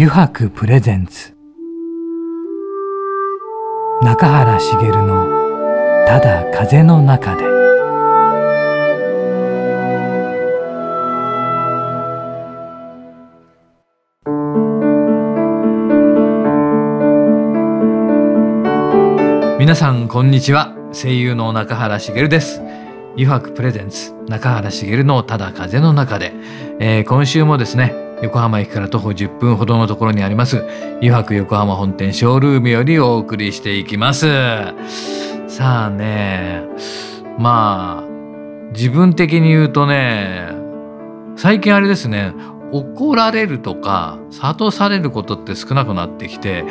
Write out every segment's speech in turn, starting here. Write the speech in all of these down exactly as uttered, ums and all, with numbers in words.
ユハクプレゼンツ、中原茂のただ風の中で。皆さんこんにちは、声優の中原茂です。ユハクプレゼンツ、中原茂のただ風の中で、えー、今週もですね、横浜駅から徒歩じゅっぷんほどのところにありますユハク横浜本店ショールームよりお送りしていきます。さあね、まあ自分的に言うとね、最近あれですね、怒られるとか諭されることって少なくなってきて、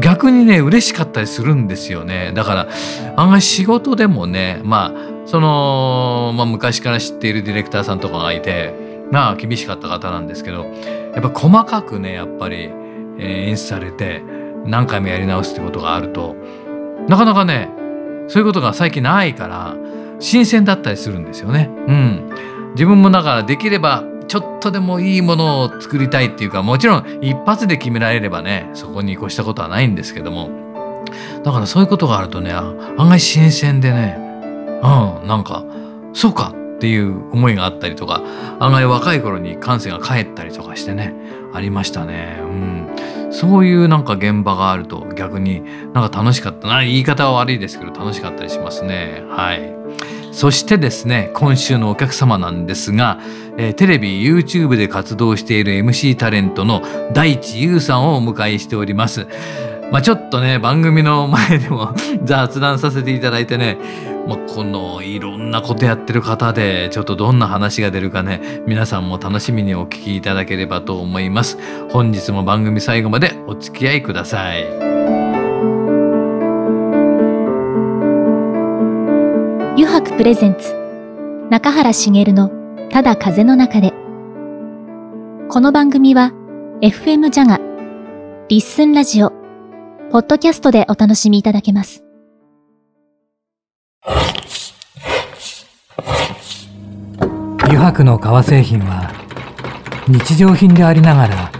逆にね嬉しかったりするんですよね。だから案外仕事でもね、まあその、まあ、昔から知っているディレクターさんとかがいて、まあ厳しかった方なんですけど、やっぱ細かくねやっぱり、えー、演出されて何回もやり直すってことがあると、なかなかねそういうことが最近ないから新鮮だったりするんですよね。うん、自分もだからできればちょっとでもいいものを作りたいっていうか、もちろん一発で決められればねそこに越したことはないんですけども、だからそういうことがあるとね案外新鮮でね、うん、なんかそうかっていう思いがあったりとか、案外若い頃に感性が返ったりとかしてね、ありましたね。うん、そういうなんか現場があると逆になんか楽しかったな、言い方は悪いですけど楽しかったりしますね。はい。そしてですね、今週のお客様なんですが、えー、テレビ ユーチューブ で活動している エムシー タレントの大地優さんをお迎えしております。まあ、ちょっとね番組の前でも雑談させていただいてね、まあ、このいろんなことやってる方でちょっとどんな話が出るかね、皆さんも楽しみにお聞きいただければと思います。本日も番組最後までお付き合いください。ユハクプレゼンツ、中原茂のただ風の中で。この番組は エフエム ジャガ、リッスンラジオ、ポッドキャストでお楽しみいただけます。ユハクの革製品は日常品でありながら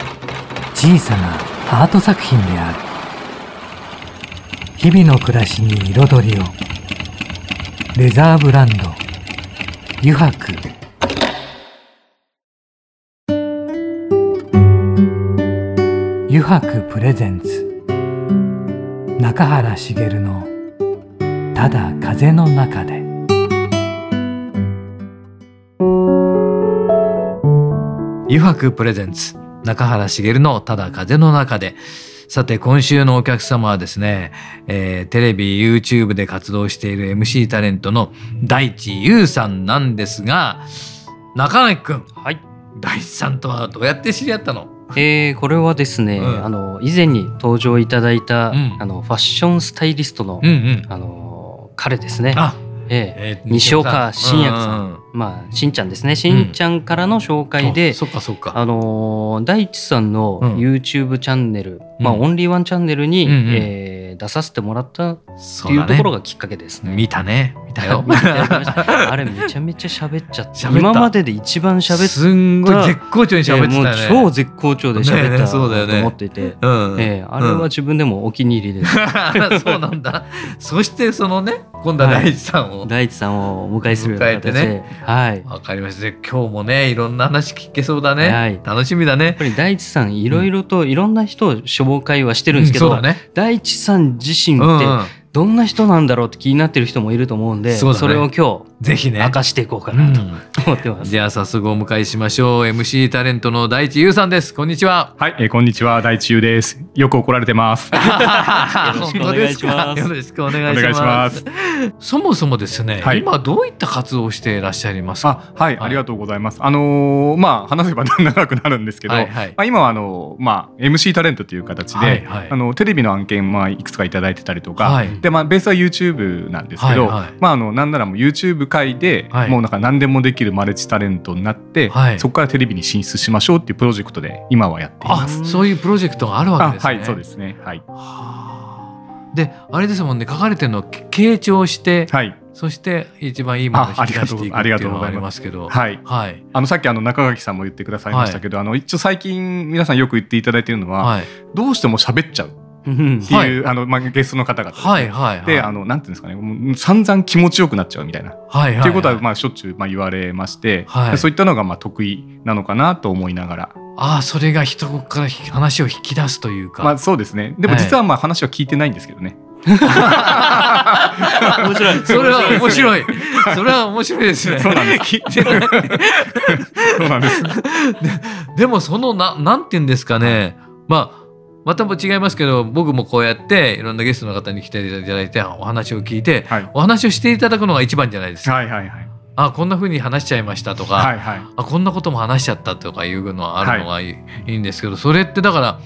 小さなアート作品である。日々の暮らしに彩りを。レザーブランドユハク。ユハクプレゼンツ、中原茂のただ風の中で。ユハクプレゼンツ、中原茂のただ風の中で。さて今週のお客様はですね、えー、テレビ ユーチューブ で活動している エムシー タレントの大地優さんなんですが、中根くん、はい、大地さんとはどうやって知り合ったの？えー、これはですね、うん、あの以前に登場いただいた、うん、あのファッションスタイリストの、うんうん、あの彼ですね、あ、えーえー、西岡信也さん、うんうん、まあ、しんちゃんですね、しんちゃんからの紹介で、うん、あの大地さんの ユーチューブ チャンネル、うん、まあ、オンリーワンチャンネルに、うんうん、えー、出させてもらったっていうところがきっかけですね。見たね、見たよ見たあれめちゃめちゃ喋っちゃって、今までで一番喋った、すんごい絶好調に喋ってたね、えー、もう超絶好調で喋ったと思っていて、ねね、うんえー、あれは自分でもお気に入りです、うん、そうなんだ。そしてそのね、今度は大地さんを、はい、大地さんをお迎えするような形で、はい、わかりました。今日もねいろんな話聞けそうだね、はい、楽しみだね。やっぱり大地さんいろいろといろんな人を紹介はしてるんですけど、うん、そうだね、大地さん自身ってどんな人なんだろうって気になってる人もいると思うんで、うんうん、それを今日ぜひね明かしていこうかなと思ってます、うん、じゃあ早速お迎えしましょう。 エムシー タレントの大地優さんです。こんにちは。はい、えー、こんにちは、大地優です。よく怒られてますよろしくお願いします。よろしくお願いします。そもそもですね、はい、今どういった活動をしていらっしゃいますか？あ、はい、はい、ありがとうございます。あのー、まあ話せば長くなるんですけど、はいはい、まあ、今はあのー、まあ エムシー タレントという形で、はいはい、あのテレビの案件、まあいくつかいただいてたりとか、はい、でまあベースは ユーチューブ なんですけど、はいはい、まああのなんならもう ユーチューブ会で、はい、もうなんか何でもできるマルチタレントになって、はい、そこからテレビに進出しましょうっていうプロジェクトで今はやっています。あ、そういうプロジェクトがあるわけですね。はい、そうですね。はい。はであれですもんね、書かれてるのは傾聴して、はい、そして一番いいものを引き出していくっていうのがありますけど、はいはい、あのさっきあの中垣さんも言ってくださいましたけど、はい、あの一応最近皆さんよく言っていただいているのは、はい、どうしても喋っちゃうっていう、はい、あのまあ、ゲストの方々、はいはいはい、であのなんていうんですかね、もう散々気持ちよくなっちゃうみたいな、はいはいはい、っていうことはまあしょっちゅうまあ言われまして、はい、そういったのがまあ得意なのかなと思いながら、ああそれが人から話を引き出すというか、まあ、そうですね。でも実はまあ話は聞いてないんですけどね、はい、面白い、それは面白い、それは面白いですね。そうなんです聞いてないそうなんです。 で, でもその な, なんていうんですかね、まあまたも違いますけど、僕もこうやっていろんなゲストの方に来ていただいてお話を聞いて、はい、お話をしていただくのが一番じゃないですか、はいはいはい、あこんな風に話しちゃいましたとか、はいはい、あこんなことも話しちゃったとかいうのはあるのがいい、はい、いいんですけど、それってだから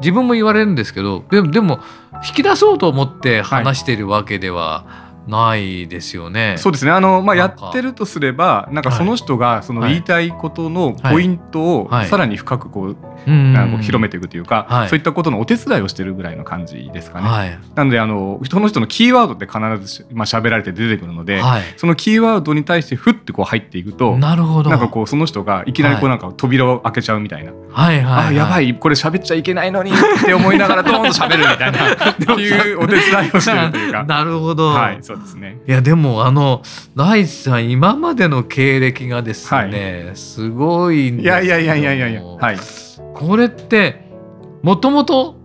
自分も言われるんですけど、でも、でも引き出そうと思って話しているわけでは、はいないですよね。そうですね、あの、まあ、やってるとすればなんかその人がその言いたいことのポイントをさらに深くこう、なんか広めていくというか、はい、そういったことのお手伝いをしてるぐらいの感じですかね、はい、なのであのその人のキーワードって必ず、まあ、喋られて出てくるので、はい、そのキーワードに対してフッてこう入っていくと、なるほど、なんかこうその人がいきなりこうなんか扉を開けちゃうみたいな、はいはいはい、あやばいこれ喋っちゃいけないのにって思いながらドーンと喋るみたいなっていうお手伝いをしてるというかなるほど、はい、そうですね。いやでもあの大地さん今までの経歴がですね、はい、すごいんですけども、いやいやいやいやいや、はい、これってもともと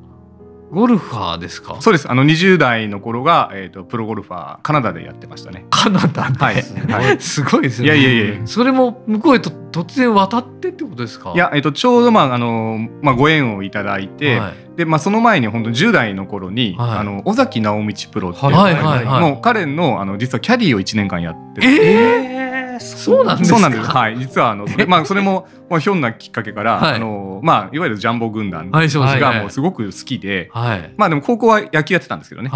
ゴルファーですか？そうです。あのにじゅう代の頃が、えーと、プロゴルファーカナダでやってましたね。カナダで、はいはい、すごいですね。いやいやいや、それも向こうへと突然渡ってってことですか？いや、えーと、ちょうど、まああのまあ、ご縁をいただいて、はい、でまあ、その前に本当にじゅう代の頃に、はい、あの尾崎直道プロっていう、はいはいはい、もう彼 の, あの実はキャディをいちねんかんやってて、えー、そうなんですか？そうなんです、はい、実はあの そ, れ、まあ、それも、まあ、ひょんなきっかけから、はい、あのまあ、いわゆるジャンボ軍団がもうすごく好きで、はいはい、まあ、でも高校は野球やってたんですけどね、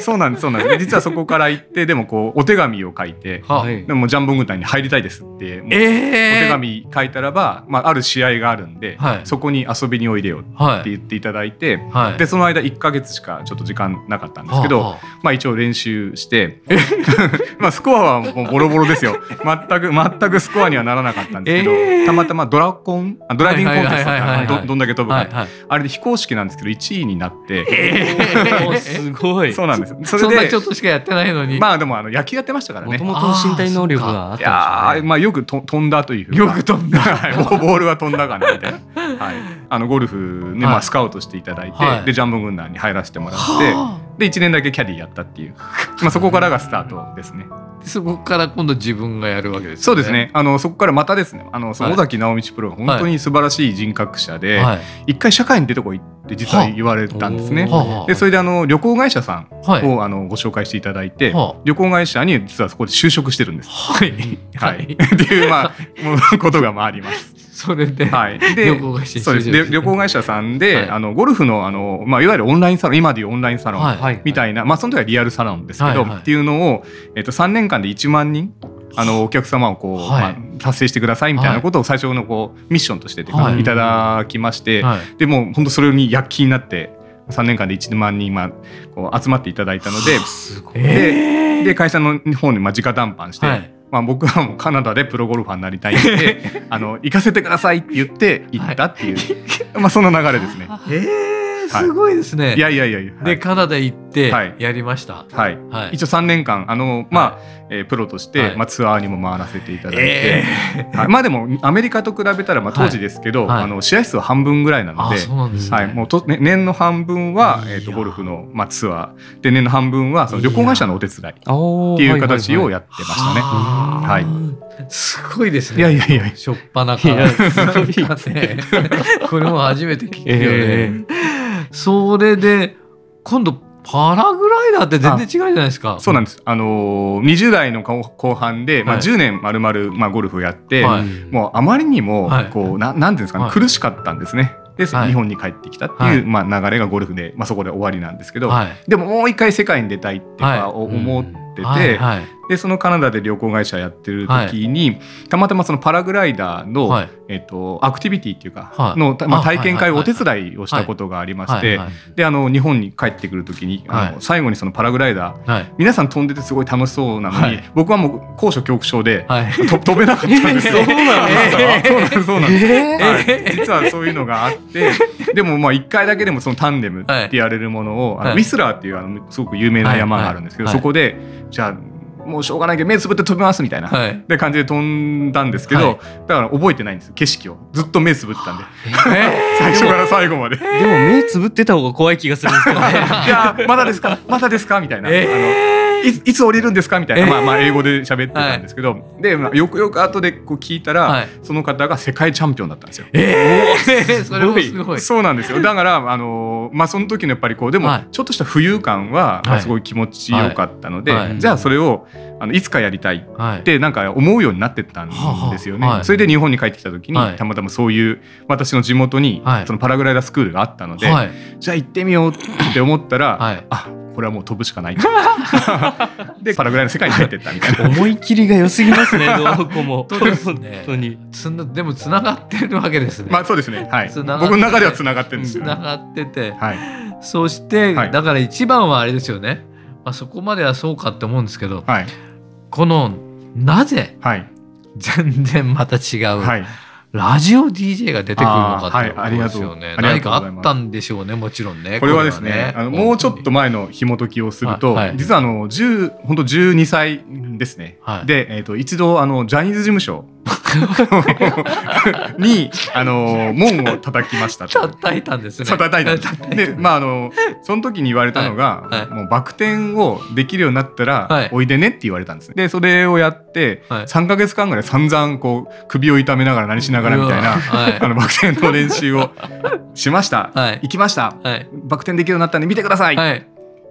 そうなんですそうなんです。実はそこから行って、でもこうお手紙を書いて、はい、でもジャンボ軍団に入りたいですって、もうお手紙書いたらば、まあ、ある試合があるんで、はい、そこに遊びにおいでよって言っていただいて、はいはい、でその間いっかげつしかちょっと時間なかったんですけど、はあはあ、まあ、一応練習してまあスコアはもうボロボロですよ全く、全くスコアにはならなかったんですけど、えー、たまたまドラコンドライビングコンテストだからどんだけ飛ぶか、はいはい、あれで非公式なんですけどいちいになって、えー、すごい。そうなんです。それでそんなちょっとしかやってないのに、まあでもあの野球やってましたからね、もともと身体能力があったんでしょうね。いやー、まあ、よくと飛んだというよく飛んだボールは飛んだかなみたいな、はい、あのゴルフで、まあ、スカウトしていただいて、はい、でジャンボ軍団に入らせてもらって、はい、でいちねんだけキャディやったっていう、まあ、そこからがスタートですね。そこから今度自分がやるわけですね。そうですね、あのそこからまたですね、あのその尾崎直道プロが本当に素晴らしい人格者で、はい、一回社会に出てこいって実は言われたんですね、はい、でそれであの旅行会社さんを、はい、あのご紹介していただいて、はい、旅行会社に実はそこで就職してるんです、はいはいはい、っていう、まあ、ことがあります。それで、はい、で旅行会社そうですで旅行会社さんで、はい、あのゴルフの、 あの、まあ、いわゆるオンラインサロン、今でいうオンラインサロンみたいな、はいはい、まあ、その時はリアルサロンですけど、はいはい、っていうのを、えっと、さんねんかんでいちまんにんあのお客様をこう、はい、まあ、達成してくださいみたいなことを最初のこうミッションとして、はい、いただきまして、はいはい、でもう本当それに躍起になってさんねんかんでいちまんにん、まあ、こう集まっていただいたので、すごい。で、で会社の方にまあ直談判して、はい、まあ、僕はもうカナダでプロゴルファーになりたいのであの行かせてくださいって言って行ったっていう、はい、まあ、その流れですね。えー、すごいですね、はい、いやいやいやいや、で、はい、カナダ行ってやりました、はいはいはい、一応さんねんかんあの、まあ、はい、えー、プロとして、はい、まあ、ツアーにも回らせていただいて、えーはい、まあでもアメリカと比べたら、まあ、当時ですけど、はいはい、あの試合数は半分ぐらいなので、年の半分は、えー、とゴルフの、まあ、ツアーで、年の半分はその旅行会社のお手伝いっていう形をやってましたね。はい、すごいですね。いやいやいや、しょっぱなからすごいねこれも初めて聞いたよね、えー、それで今度パラグライダーって全然違うじゃないですか。そうなんです、あのー、にじゅう代の後半で、まあ、じゅうねん丸々、まあ、ゴルフをやって、はい、もうあまりにもこう、はい、なんていうんですかね、はい、苦しかったんですね。で日本に帰ってきたっていう、はい、まあ、流れがゴルフで、まあ、そこで終わりなんですけど、はい、でももう一回世界に出たいって思ってて、はい、うん、はいはい、でそのカナダで旅行会社やってる時に、はい、たまたまそのパラグライダーの、はい、えっと、アクティビティっていうか、はい、の、まあ、体験会をお手伝いをしたことがありまして、であの日本に帰ってくる時にあの、はい、最後にそのパラグライダー、はい、皆さん飛んでてすごい楽しそうなのに、はい、僕はもう高所恐怖症で、はい、飛べなかったんですよ。そうなんですか。そうなんです、えーはい、実はそういうのがあって、でもまあいっかいだけでもそのタンデムって言われるものを、はい、あのウィスラーっていうあのすごく有名な山があるんですけど、はいはい、そこでじゃあもうしょうがないけど目つぶって飛びますみたいな、はい、って感じで飛んだんですけど、はい、だから覚えてないんです、景色をずっと目つぶってたんで、えー、最初から最後まで。でも目つぶってた方が怖い気がするんですけどね。いやまだですかまだですかみたいな、えー、あの い, いつ降りるんですかみたいな、えーまあ、まあ英語で喋ってたんですけど、はい、で、まあ、よくよく後でこう聞いたら、はい、その方が世界チャンピオンだったんですよ。えー、それもすごい。そうなんですよ。だからあの、まあ、その時のやっぱりこうでも、はい、ちょっとした浮遊感は、まあ、すごい気持ちよかったので、はいはい、じゃあそれをあのいつかやりたいってなんか思うようになってったんですよね、はい、それで日本に帰ってきた時にたまたまそういう私の地元にそのパラグライダースクールがあったので、はい、じゃあ行ってみようって思ったら、はい、あこれはもう飛ぶしかないでパラグライダーの世界に入ってったみたいな。思い切りが良すぎますね、どこも。本当ですね。本当につなでもつながってるわけですね。まあそうですね、はい、僕の中ではつながってるんですよ、ね、つながってて、はい、そして、はい、だから一番はあれですよね、まあ、そこまではそうかって思うんですけど、はい、このなぜ、はい、全然また違う、はい、ラジオ ディージェー が出てくるのかっていうことですよね、はい、何かあったんでしょうね。もちろんねこれはですね、ねあのもうちょっと前の紐解きをすると、はい、実はあのじゅうほんとじゅうにさいですね、はい、で、えーと、一度あのジャニーズ事務所にあの門を叩きましたと。叩いたんですね。叩いたんです。で、まああのその時に言われたのが、はいはい、もうバク転をできるようになったら、はい、おいでねって言われたんですね。で、それをやって、はい、さんかげつかんぐらい散々こう首を痛めながら何しながらみたいな、はい、あのバク転の練習をしました。はい、行きました、はい。バク転できるようになったんで見てください。はい、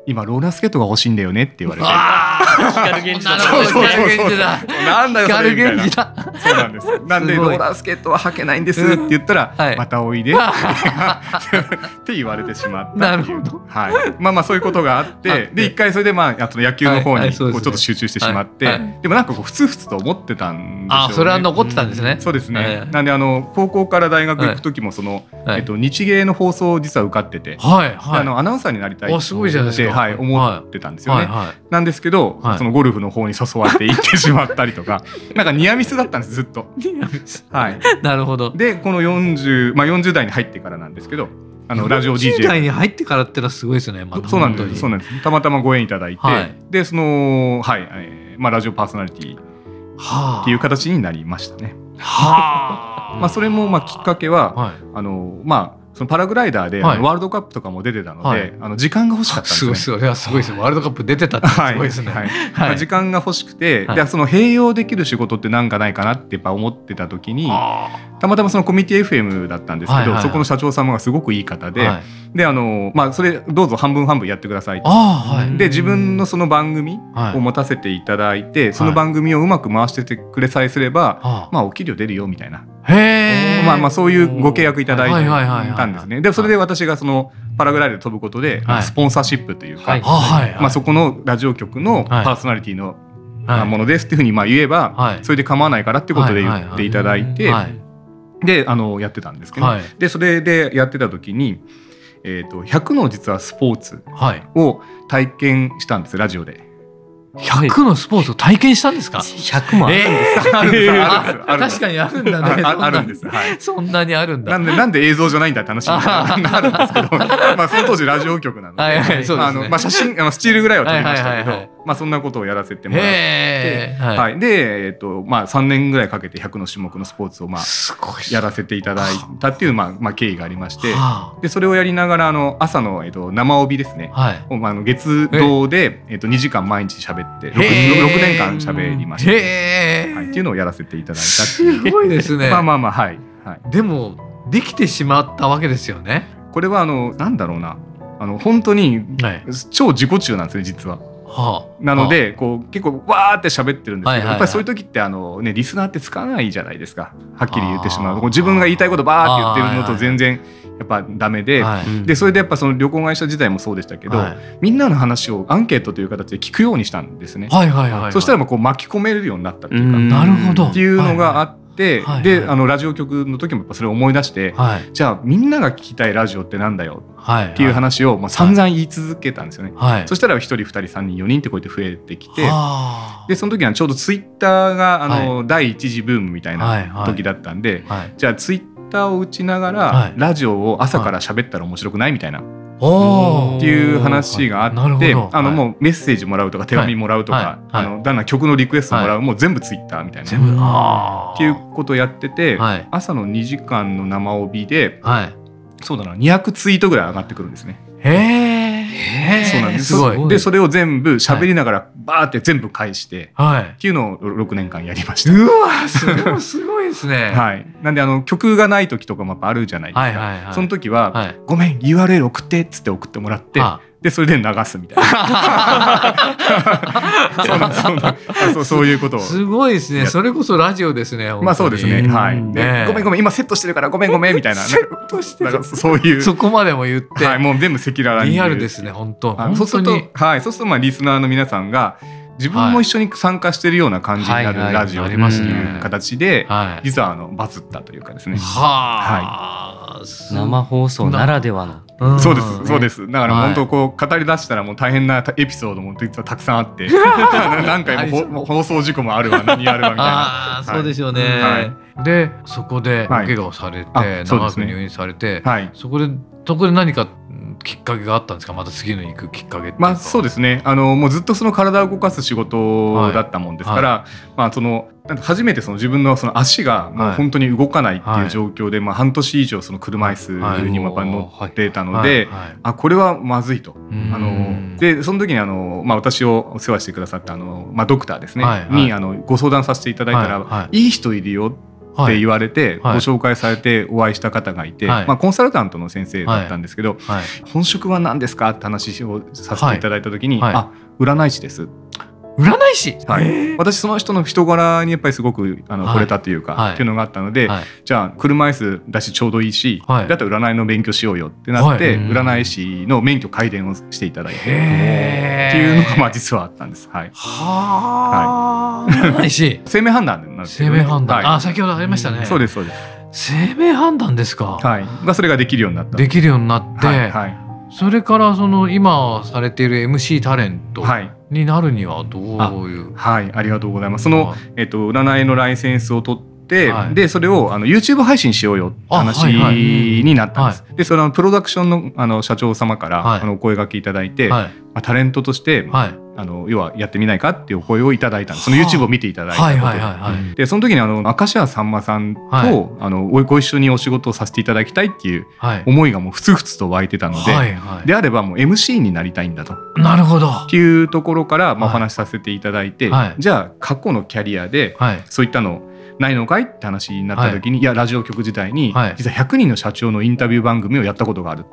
今ローラースケートが欲しいんだよねって言われて。光源氏だ。そうそうそうそう。なんだよそれみたいな。そうなんです。なんでローラースケートは履けないんですって言ったら、はい、またおいでって言われてしまったっていう。なるほど。はい。まあまあそういうことがあって、で一回それでまああと野球の方にこうちょっと集中してしまって、はいはいはい、でもなんかこうふつふつと思ってたんですよね。あ、それは残ってたんですね。そうですね。はいはい、なんであの高校から大学行く時もその、はい、えっと日芸の放送を実は受かってて、はいはい、あのアナウンサーになりたいって思ってたんですよね。はいはい、なんですけど。はい、そのゴルフの方に誘われて行ってしまったりとかなんかニアミスだったんです、ずっと。ニアミス、はい、なるほど。でこの 40,、まあ、よんじゅう代に入ってからなんですけど、あのラジオ ディージェー よんじゅう代に入ってからってのはすごいですね。またそうなんです、そうなんです。たまたまご縁いただいて、はい、でその、はい、えーまあ、ラジオパーソナリティっていう形になりましたね。はあまあそれもまあきっかけは、はい、あのまあそのパラグライダーでワールドカップとかも出てたので、はい、あの時間が欲しかったんですね。すごいですね。ワールドカップ出てたってすごいですね。はいはいはい、時間が欲しくて、はい、でその併用できる仕事ってなんかないかなってやっぱ思ってた時に、はい、たまたまそのコミュニティ エフエム だったんですけど、はいはいはい、そこの社長様がすごくいい方で、はい、であの、まあ、それどうぞ半分半分やってくださいって、はい、で自分のその番組を持たせていただいて、はい、その番組をうまく回しててくれさえすれば、はいまあ、お給料出るよみたいな。へー、まあ、まあそういうご契約いただいたんですね。でそれで私がそのパラグライダーで飛ぶことでスポンサーシップというか、はいはいまあ、そこのラジオ局のパーソナリティのものですっていうふうにまあ言えば、はい、それで構わないからってことで言っていただいて、はいはいはい、であのやってたんですけど、はい、でそれでやってた時に、えー、とひゃくの実はスポーツを体験したんです、ラジオで。ひゃくのスポーツを体験したんですか？ひゃくもあるんですか？確かにあるんだね。あ, あ, あるんです、はい。そんなにあるんだ。なんで、なんで映像じゃないんだって話になるんですけど、まあその当時ラジオ局なので、はいはいそうですね、あのまあ写真あのスチールぐらいは撮りましたけど、はいはいはいはい、まあそんなことをやらせてもらって、はいはい、でえっ、ー、とまあさんねんぐらいかけてひゃくの種目のスポーツをまあやらせていただいたっていうまあまあ経緯がありまして、でそれをやりながらあの朝のえっ、ー、と生帯ですね、はい、あの月堂でえっ、ー、とにじかん毎日喋ってろくねんかん喋りました、はい、っていうのをやらせていただいたっていう。すごいですね。まあまあまあ、はいはい、でもできてしまったわけですよね。これはあのなんだろうなあの本当に超自己中なんですね、実は。はあ、なので、はあ、こう結構わーって喋ってるんですけど、はいはいはい、やっぱりそういう時ってあの、ね、リスナーってつかないじゃないですか、はっきり言ってしまう。自分が言いたいことばーって言ってるのと全然ややっぱダメ で,、はい、でそれでやっぱその旅行会社自体もそうでしたけど、はい、みんなの話をアンケートという形で聞くようにしたんですね、はいはいはいはい、そしたらこう巻き込めるようになったっていうか、なるほどっていうのがあって、はいはいで、はいはい、であのラジオ局の時もやっぱそれを思い出して、はい、じゃあみんなが聞きたいラジオってなんだよっていう話をまあ散々言い続けたんですよね、はいはい、そしたらひとりふたりさんにんよにんってこうやって増えてきて、はい、でその時はちょうどツイッターがあの、はい、だいいち次ブームみたいな時だったんで、はいはいはい、じゃあツイッターを打ちながらラジオを朝から喋ったら面白くないみたいな、はいおっていう話があって、はい、あのもうメッセージもらうとか手紙もらうとか、はいはいはい、あのだんだん曲のリクエストもらう、はい、もう全部ツイッターみたいな全部あっていうことをやってて、はい、朝のにじかんの生帯で、はい、そうだなにひゃくツイートぐらい上がってくるんですね。へーそうなんです。すごい。でそれを全部喋りながらバーって全部返して、はい、っていうのをろくねんかんやりました。うわそれもすごいですね。はい。なんであの曲がない時とかもやっぱあるじゃないですか。はいはいはい、その時は、はい、ごめん ユーアールエル 送ってっつって送ってもらって。はあでそれで流すみたいなそんなそんなそう、そういうことをすごいですね。それこそラジオですね。まあそうですね、はいね、ごめんごめん今セットしてるからごめんごめんみたいなセットしてるそういうそこまでも言って、はい、もう全部赤裸々にリアルですね本当本当にそうすると、はい、そうするとまあリスナーの皆さんが自分も一緒に参加してるような感じになるラジオという形で実はあのバズったというかですね、はいはい、生放送ならではのうんそうですそうですだから本当こう語り出したらもう大変なエピソードも実はたくさんあって何回も放送事故もあるわ何あるわみたいなあそうですよね、はい、でそこでお怪我をされて、はい、長く入院されて、はい、そこでそこで何かきっかけがあったんですか。また次の行くきっかけっていうか、まあ、そうですねあのもうずっとその体を動かす仕事だったもんですから、はいはいまあ、その初めてその自分 の, その足がもう本当に動かないっていう状況で、はいまあ、半年以上その車椅子にもやっぱ乗ってたので、はいはいはい、あこれはまずいとあのでその時にあの、まあ、私をお世話してくださったあの、まあ、ドクターですね、はいはい、にあのご相談させていただいたら、はいはい、いい人いるよって言われて、はい、ご紹介されてお会いした方がいて、はいまあ、コンサルタントの先生だったんですけど、はいはい、本職は何ですかって話をさせていただいた時に、はいはい、あ占い師です占い師、はい、私その人の人柄にやっぱりすごくあの惚れたというか、はい、っていうのがあったので、はい、じゃあ車椅子だしちょうどいいし、はい、だったら占いの勉強しようよってなって、はい、占い師の免許改善をしていただいて、はい、っていうのがまあ実はあったんです、はい、はー、はい、占い師生命判断なんですけど、ね、生命判断、はい、あ先ほどありましたね、うん、そうですそうです生命判断ですか、はい、がそれができるようになったできるようになって、はいはいそれからその今されている エムシー タレントになるにはどういう、はい、あ、はい、ありがとうございます。その、えっと、占いのライセンスを取って、はい、でそれをあの YouTube 配信しようよって話になったんです、はいはい、でそれはプロダクション の, あの社長様から、はい、あのお声掛けいただいて、はいまあ、タレントとして、はいあの要はやってみないかっていうお声をいただいたんです、はあ、その YouTube を見ていただいたので、はいはいはいはい、でその時にあの明石家さんまさんと、はい、あのご一緒にお仕事をさせていただきたいっていう思いがもうふつふつと湧いてたので、はいはい、であればもう エムシー になりたいんだとなるほどっていうところから、まあ、お話しさせていただいて、はい、じゃあ過去のキャリアで、はい、そういったのないのかいって話になった時に、はい、いやラジオ局自体に、はい、実はひゃくにんの社長のインタビュー番組をやったことがある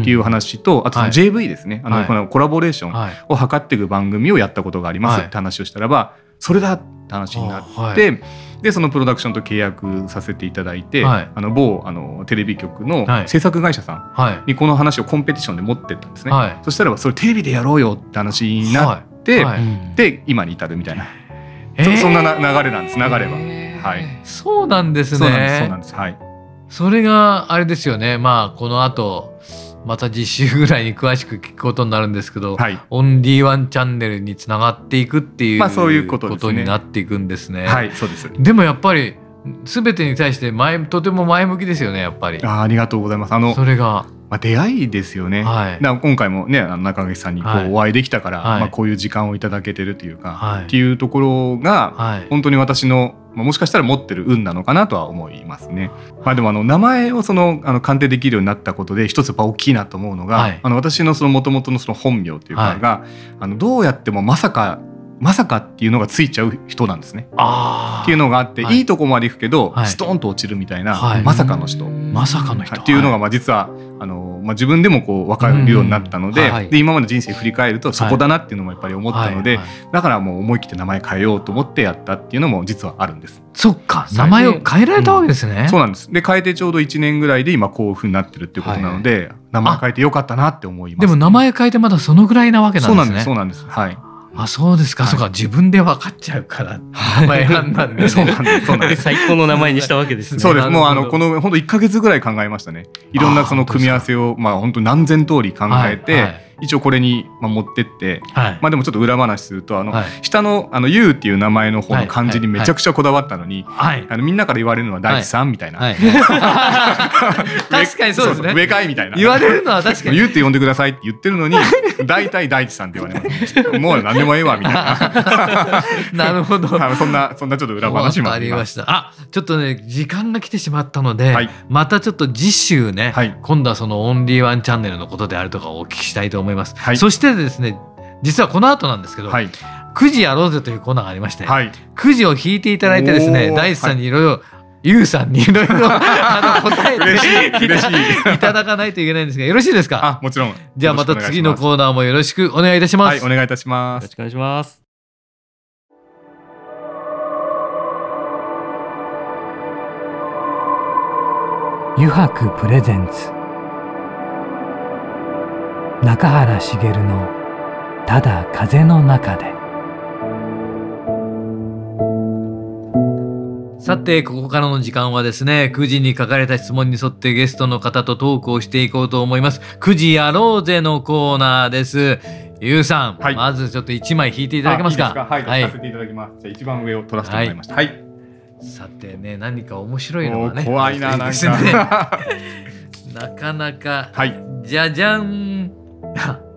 っていう話と、はいはい、あとその ジェーブイ ですね、はい、あのこのコラボレーションを図っていく番組をやったことがありますって話をしたらば、はい、それだって話になって、はい、でそのプロダクションと契約させていただいて、はい、あの某あのテレビ局の制作会社さんにこの話をコンペティションで持ってったんですね、はい、そしたらばそれテレビでやろうよって話になって、はいはい、で今に至るみたいな、えー、そ, そんな流れなんです。流れははい、そうなんですね。そうなんです。はい。それがあれですよね。まあこの後また次週ぐらいに詳しく聞くことになるんですけど、はい、オンリーワンチャンネルにつながっていくっていう、まあ、そういうことですね。ことになっていくんですね。はい、そうです。でもやっぱり全てに対して前とても前向きですよねやっぱり。あ、ありがとうございます。あのそれが。まあ、出会いですよね、はい、だから今回もね中垣さんにこうお会いできたから、はいまあ、こういう時間をいただけてるというか、はい、っていうところが、はい、本当に私の、まあ、もしかしたら持ってる運なのかなとは思いますね、まあ、でもあの名前をそのあの鑑定できるようになったことで一つやっぱ大きいなと思うのが、はい、あの私のもともとのその本名というかが、はい、あのどうやってもまさかまさかっていうのがついちゃう人なんですね。あっていうのがあって、はい、いいとこまで行くけど、はい、ストーンと落ちるみたいな、はい、まさかの人、まさかの人、はい、っていうのがまあ実はあの、まあ、自分でもこう分かるようになったの で,、うんはい、で今まで人生振り返るとそこだなっていうのもやっぱり思ったので、はいはいはい、だからもう思い切って名前変えようと思ってやったっていうのも実はあるんです。そっか、名前を変えられたわけですね、うん、そうなんです。で変えてちょうどいちねんぐらいで今こういう風になってるっていうことなので、はい、名前変えてよかったなって思います。でも名前変えてまだそのぐらいなわけなんですね。そうなんです、そうなんです、はい。あ、そうですか、はい、そうか、自分で分かっちゃうから名前選んだんで、ね、そうなんです、そうなんです。最高の名前にしたわけですね。そうです。もうあのこの本当いっかげつぐらい考えましたね。いろんなその組み合わせをまあ本当何千通り考えて、はいはい、一応これに持ってって、はい、まあでもちょっと裏話するとあの、はい、下のあの ユー っていう名前の方の漢字にめちゃくちゃこだわったのに、はいはい、あのみんなから言われるのは大地さんみたいな、はいはい、確かにそうですね、上かいみたいな言われるのは確かに ユー って呼んでくださいって言ってるのに大体大地さんって言われますもう何でもええわみたいななるほどそんなそんなちょっと裏話もありました。あ、ちょっとね時間が来てしまったので、はい、またちょっと次週ね、はい、今度はそのオンリーワンチャンネルのことであるとかお聞きしたいと思います思います。はい、そしてですね、実はこの後なんですけど、はい、くじやろうぜというコーナーがありまして、はい、くじを引いていただいてですね、大地さんにいろいろ、ユウさんにいろいろあの答えてい た, いただかないといけないんですが、よろしいですか？あ、もちろん。じゃあまた次のコーナーもよろしくお願いいたします。はい、お願いいたします。よろしくお願いします。ユハクプレゼンツ。中原茂のただ風の中で。さてここからの時間はですね、くじに書かれた質問に沿ってゲストの方とトークをしていこうと思います。くじやろうぜのコーナーです。ゆうさん、はい、まずちょっといちまい引いていただけますか？いいですか、はい、はい、出させていただきます。じゃあ一番上を取らせてもらいました。はい、はい、さてね、何か面白いのはね、怖いな、なんかなかなか、はい、じゃじゃん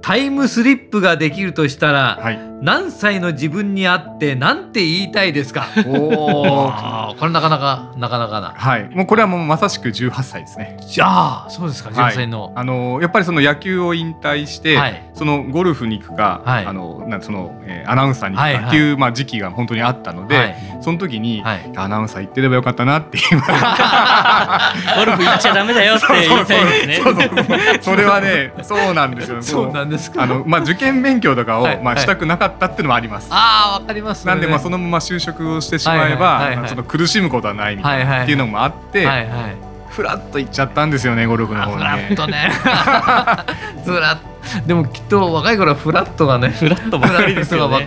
タイムスリップができるとしたら、はい、何歳の自分に会ってなんて言いたいですか？おこれなかなかなかなかな、はい、もうこれはもうまさしくじゅうはっさいですね。じゃあそうですか、じゅうはっさいの、はい、あのやっぱりその野球を引退して、はい、そのゴルフに行くか、はい、あのなんそのえー、アナウンサーに行くかっていう、はいはい、まあ、時期が本当にあったので、はい、その時に、はい、アナウンサー行ってればよかったなって言われゴルフ行っちゃダメだよって言いたいですね。それはね、そうなんですよ。そうなんですか。あの、まあ、受験勉強とかを、はい、まあ、したくなかったっていうのもあります。あー、わかりますね。なんで、まあ、そのまま就職をしてしまえば、はいはいはいはい、その苦しむことはないみたいな、はいはい、っていうのもあって、はいはい、フラッと行っちゃったんですよね、ゴルフの方に、ね、フラッとねフラッとでもきっと若い頃はフラットがね、フラットばっかりですよね。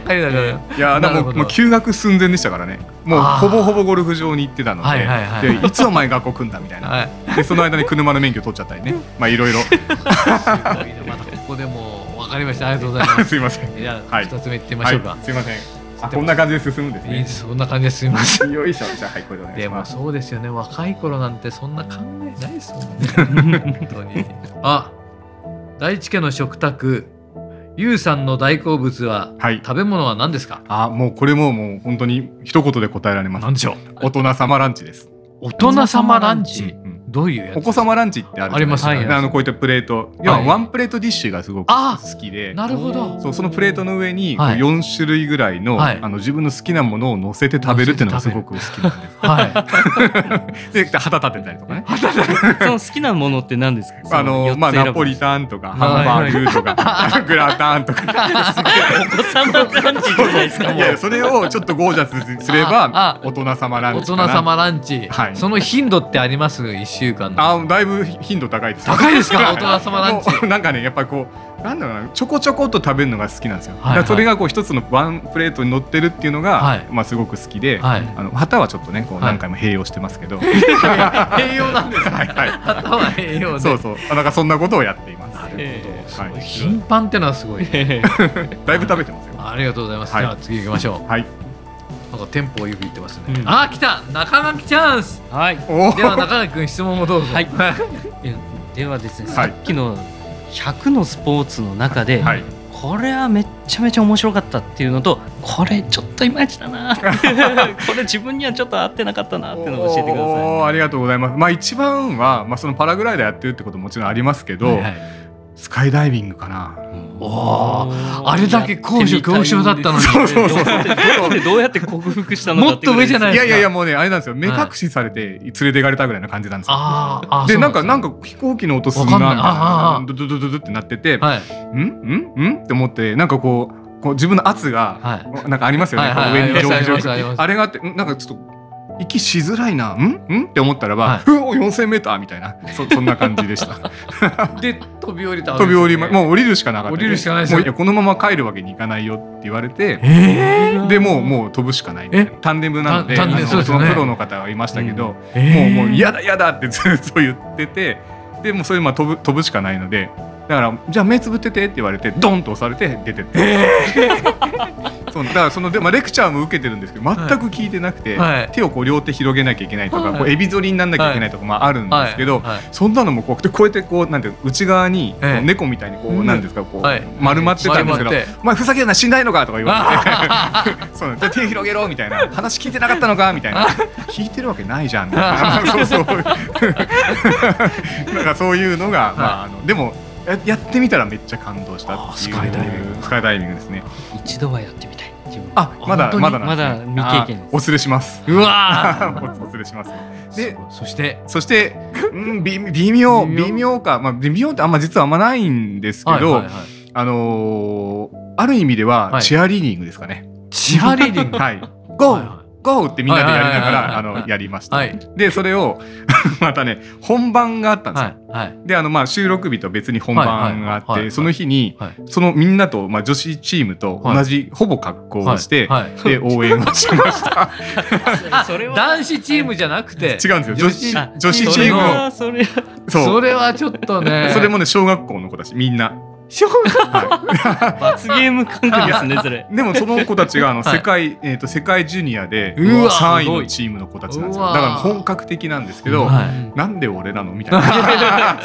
いやでももう休学寸前でしたからね。もうほぼほぼゴルフ場に行ってたので、はいはいはい、でいつお前学校来んだみたいな、はい、でその間に車の免許取っちゃったりね、まあいろいろ。またここでもわかりました。ありがとうございます。すいません。じゃあふたつめいってみましょうか。はい、すいません。こんな感じで進むんですね。いい、そんな感じで進みます。よいしょ。じゃあ、はい、これでお願いします。でもそうですよね、若い頃なんてそんな考えないですもんね本当に。あ、大地家の食卓、ゆうさんの大好物は、はい、食べ物は何ですか？あ、もうこれももう本当に一言で答えられます。何でしょう？大人様ランチです。大人様ランチ、うんうん、どういうやつ？お子様ランチってあるじゃないですか。あります、はい、あのこういったプレート、要はワンプレートディッシュがすごく好きで、はい、なるほど。そう、そのプレートの上によん種類ぐらい の,、はい、あの自分の好きなものを乗せて食べるっていうのがすごく好きなんです、はい、で旗立てたりとかねその好きなものって何ですか？あの、まあ、ナポリタンとかハンバーグとか、はい、グラタンとかお子様ランチじゃないですか。いや、それをちょっとゴージャスにすれば大人様ランチかな。大人様ランチ、はい、その頻度ってあります？いっしゅうかんの。あ、だいぶ頻度高いです。高いですか？大人様ランチなんかね、やっぱりこうなんだろうな、ちょこちょこっと食べるのが好きなんですよ、はいはい、だそれがこう一つのワンプレートに乗ってるっていうのが、はい、まあ、すごく好きで、はい、あの旗はちょっとねこう何回も併用してますけど、はい、併用なんですか？はいはい、旗は併用で、そうそう、なんかそんなことをやっています。なるほど、はい、頻繁ってのはすごい、ね、だいぶ食べてますよ。ありがとうございます、はい、じゃあ次行きましょう。はい、なんかテンポをよく言ってますね、うん、あ、来た、中垣チャンス、はい、では中垣君質問もどうぞ、はい、ではですね、はい、さっきのひゃくのスポーツの中で、はい、これはめちゃめちゃ面白かったっていうのと、これちょっとイマイチだなこれ自分にはちょっと合ってなかったなっていうのを教えてください、ね、お、ありがとうございます。まあ、一番は、まあ、そのパラグライダーやってるってことももちろんありますけど、はいはい、スカイダイビングかな、うん、おあれだけ高所恐怖症だったのにそうそうそうどうやって克服したのかってもっと上じゃないですか。いやいやいやもうねあれなんですよ、目隠しされて連れてかれたぐらいな感じなんですよ。ああでなんかなんか飛行機の音するなドドドドドってなってて、はい、んんんんって思ってなんかこう、こう自分の圧が、はい、なんかありますよね、はい、上に上下上下あれがあってなんかちょっと息しづらいな、んんって思ったらば、はい、うお よんせんメーター みたいな そ, そんな感じでしたで飛び降りたわけです、ね、飛び降りもう降りるしかなかった、ね、降りるしかないですよ。もういやこのまま帰るわけにいかないよって言われて、えー、でも う, もう飛ぶしかないみたいな。タンデムなの で, で、ね、そのプロの方がいましたけど、うんえー、もうもうやだやだってずっと言ってて、でもうそれまあ 飛, ぶ飛ぶしかないので、だからじゃあ目つぶっててって言われてドンと押されて出てって、えー、そうだからそので、まあ、レクチャーも受けてるんですけど全く聞いてなくて、はい、手をこう両手広げなきゃいけないとか、はい、こうエビ反りにならなきゃいけないとか、はいまあ、あるんですけど、はいはい、そんなのもこうこうやってこうなんて内側にこう猫みたいにこう、えー、なんですかこう、はい、丸まってたんですけど、はい、お前ふざけんな死んないのかとか言われてそうなん手広げろみたいな、話聞いてなかったのかみたいな聞いてるわけないじゃんみたいなそうそうなんかそういうのが、はいまあ、あのでもや, やってみたらめっちゃ感動したっていう。スカイダイビング、スカイダイビングですね。一度はやってみたい。あ、まだまだまだ未経験です。お連れします。うわお連れします。で、そしてそして、うん、微妙微妙か、まあ微妙ってあんま実はあんまないんですけど、はいはいはい、あのー、ある意味ではチアリーディングですかね。はい、チアリーディング。はい。ゴー。ゴーってみんなでやりながらあのやりました、はい、でそれをまたね本番があったんですよ、はいはい、であのまあ収録日と別に本番があって、はいはい、その日に、はい、そのみんなと、まあ、女子チームと同じ、はい、ほぼ格好をして、はいはい、で応援をしました男子チームじゃなくて違うんですよ、女子、女子チームをそれはそれは、それはちょっとねそれもね小学校の子たちみんなはい、罰ゲーム感覚ですねそれでもその子たちがあの世界、はいえー、と世界ジュニアでさんいのチームの子たちなんですよ。だから本格的なんですけど、はい、なんで俺なのみたいな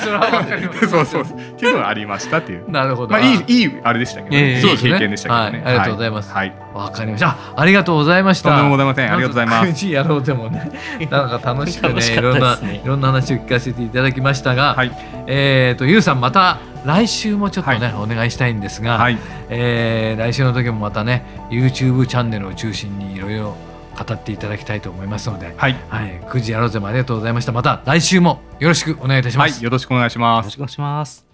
そうそうそうっていうのがありましたっていうなるほど、まあ、い, い, いいあれでしたけど、ねえー、いい経験でしたけどね、はい、ありがとうございます、はい、わかりました。ありがとうございました。とんでもございません。ありがとうございます。くじやろうでもねなんか楽しく ね, しねいろんないろんな話を聞かせていただきましたが、はいえー、とゆうさんまた来週もちょっとね、はい、お願いしたいんですが、はいえー、来週の時もまたね YouTube チャンネルを中心にいろいろ語っていただきたいと思いますので、はいはい、くじやろうぜもありがとうございました。また来週もよろしくお願いいたします、はい、よろしくお願いします。よろしくお願いします。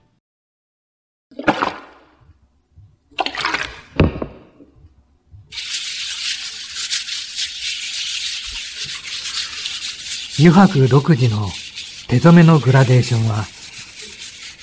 ユハク独自の手染めのグラデーションは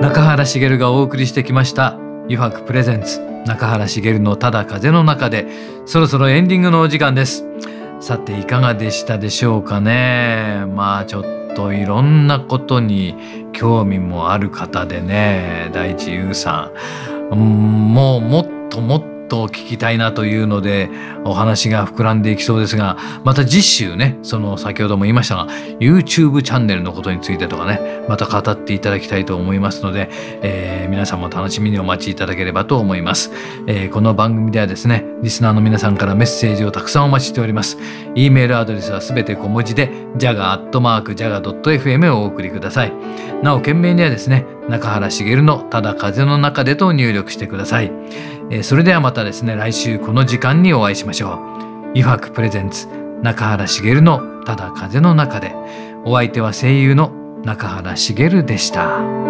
中原茂がお送りしてきましたユハクプレゼンツ中原茂のただ風の中で、そろそろエンディングのお時間です。さていかがでしたでしょうかね。まあちょっといろんなことに興味もある方でね、大地優さんもうもっともっとと聞きたいなというのでお話が膨らんでいきそうですが、また次週ね、その先ほども言いましたが YouTube チャンネルのことについてとかね、また語っていただきたいと思いますので、えー、皆さんも楽しみにお待ちいただければと思います、えー、この番組ではですねリスナーの皆さんからメッセージをたくさんお待ちしております。 E メールアドレスはすべて小文字で ジャガ アットマーク ジャガ ドット エフエム をお送りください。なお件名にはですね中原茂のただ風の中でと入力してください、えー、それではまたですね来週この時間にお会いしましょう。ユハクプレゼンツ中原茂のただ風の中で、お相手は声優の中原茂でした。